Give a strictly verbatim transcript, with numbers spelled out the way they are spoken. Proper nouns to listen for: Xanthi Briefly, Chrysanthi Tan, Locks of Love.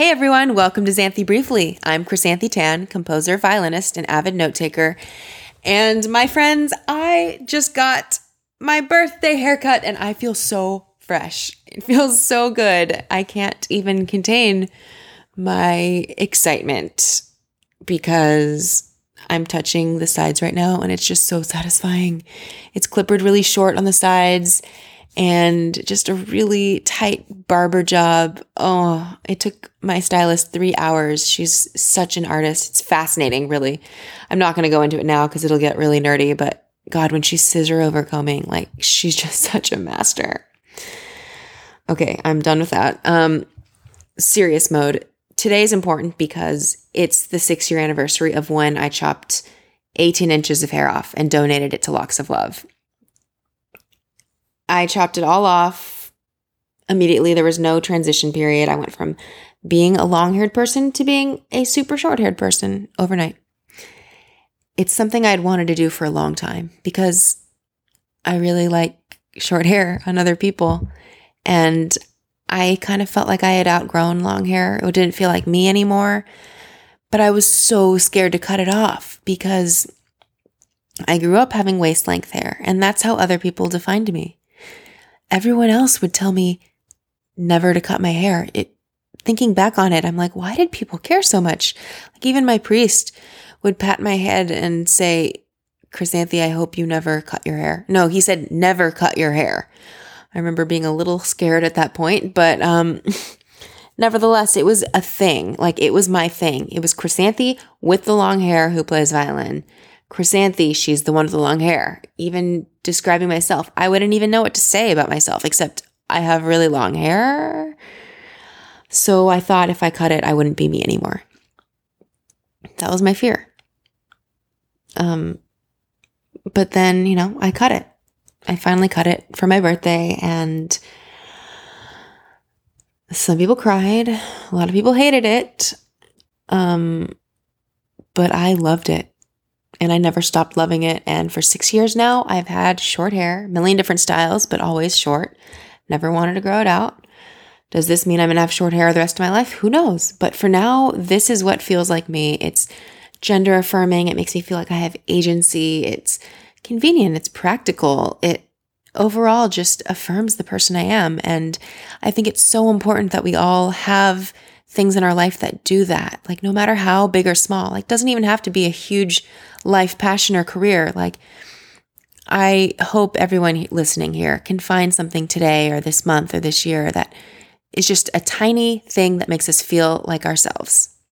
Hey everyone, welcome to Xanthi Briefly. I'm Chrysanthi Tan, composer, violinist, and avid note taker. And my friends, I just got my birthday haircut and I feel so fresh. It feels so good. I can't even contain my excitement because I'm touching the sides right now and it's just so satisfying. It's clippered really short on the sides and just a really tight barber job. Oh, it took my stylist three hours. She's such an artist. It's fascinating, really. I'm not going to go into it now because it'll get really nerdy, but God, when she's scissor over combing, like she's just such a master. Okay, I'm done with that. Um, serious mode. Today's important because it's the six year anniversary of when I chopped eighteen inches of hair off and donated it to Locks of Love. I chopped it all off immediately. There was no transition period. I went from being a long-haired person to being a super short-haired person overnight. It's something I'd wanted to do for a long time because I really like short hair on other people. And I kind of felt like I had outgrown long hair. It didn't feel like me anymore. But I was so scared to cut it off because I grew up having waist-length hair, and that's how other people defined me. Everyone else would tell me never to cut my hair. It, thinking back on it, I'm like, why did people care so much? Like even my priest would pat my head and say, Chrysanthi, I hope you never cut your hair. No, he said, never cut your hair. I remember being a little scared at that point, but um, nevertheless, it was a thing. Like it was my thing. It was Chrysanthi with the long hair who plays violin. Chrysanthi, she's the one with the long hair. Even describing myself, I wouldn't even know what to say about myself, except I have really long hair. So I thought if I cut it, I wouldn't be me anymore. That was my fear. Um, but then, you know, I cut it. I finally cut it for my birthday, and some people cried. A lot of people hated it. Um, but I loved it. And I never stopped loving it. And for six years now, I've had short hair, a million different styles, but always short. Never wanted to grow it out. Does this mean I'm going to have short hair the rest of my life? Who knows? But for now, this is what feels like me. It's gender affirming. It makes me feel like I have agency. It's convenient. It's practical. It overall just affirms the person I am. And I think it's so important that we all have things in our life that do that. Like no matter how big or small, like doesn't even have to be a huge life passion or career. Like I hope everyone listening here can find something today or this month or this year that is just a tiny thing that makes us feel like ourselves.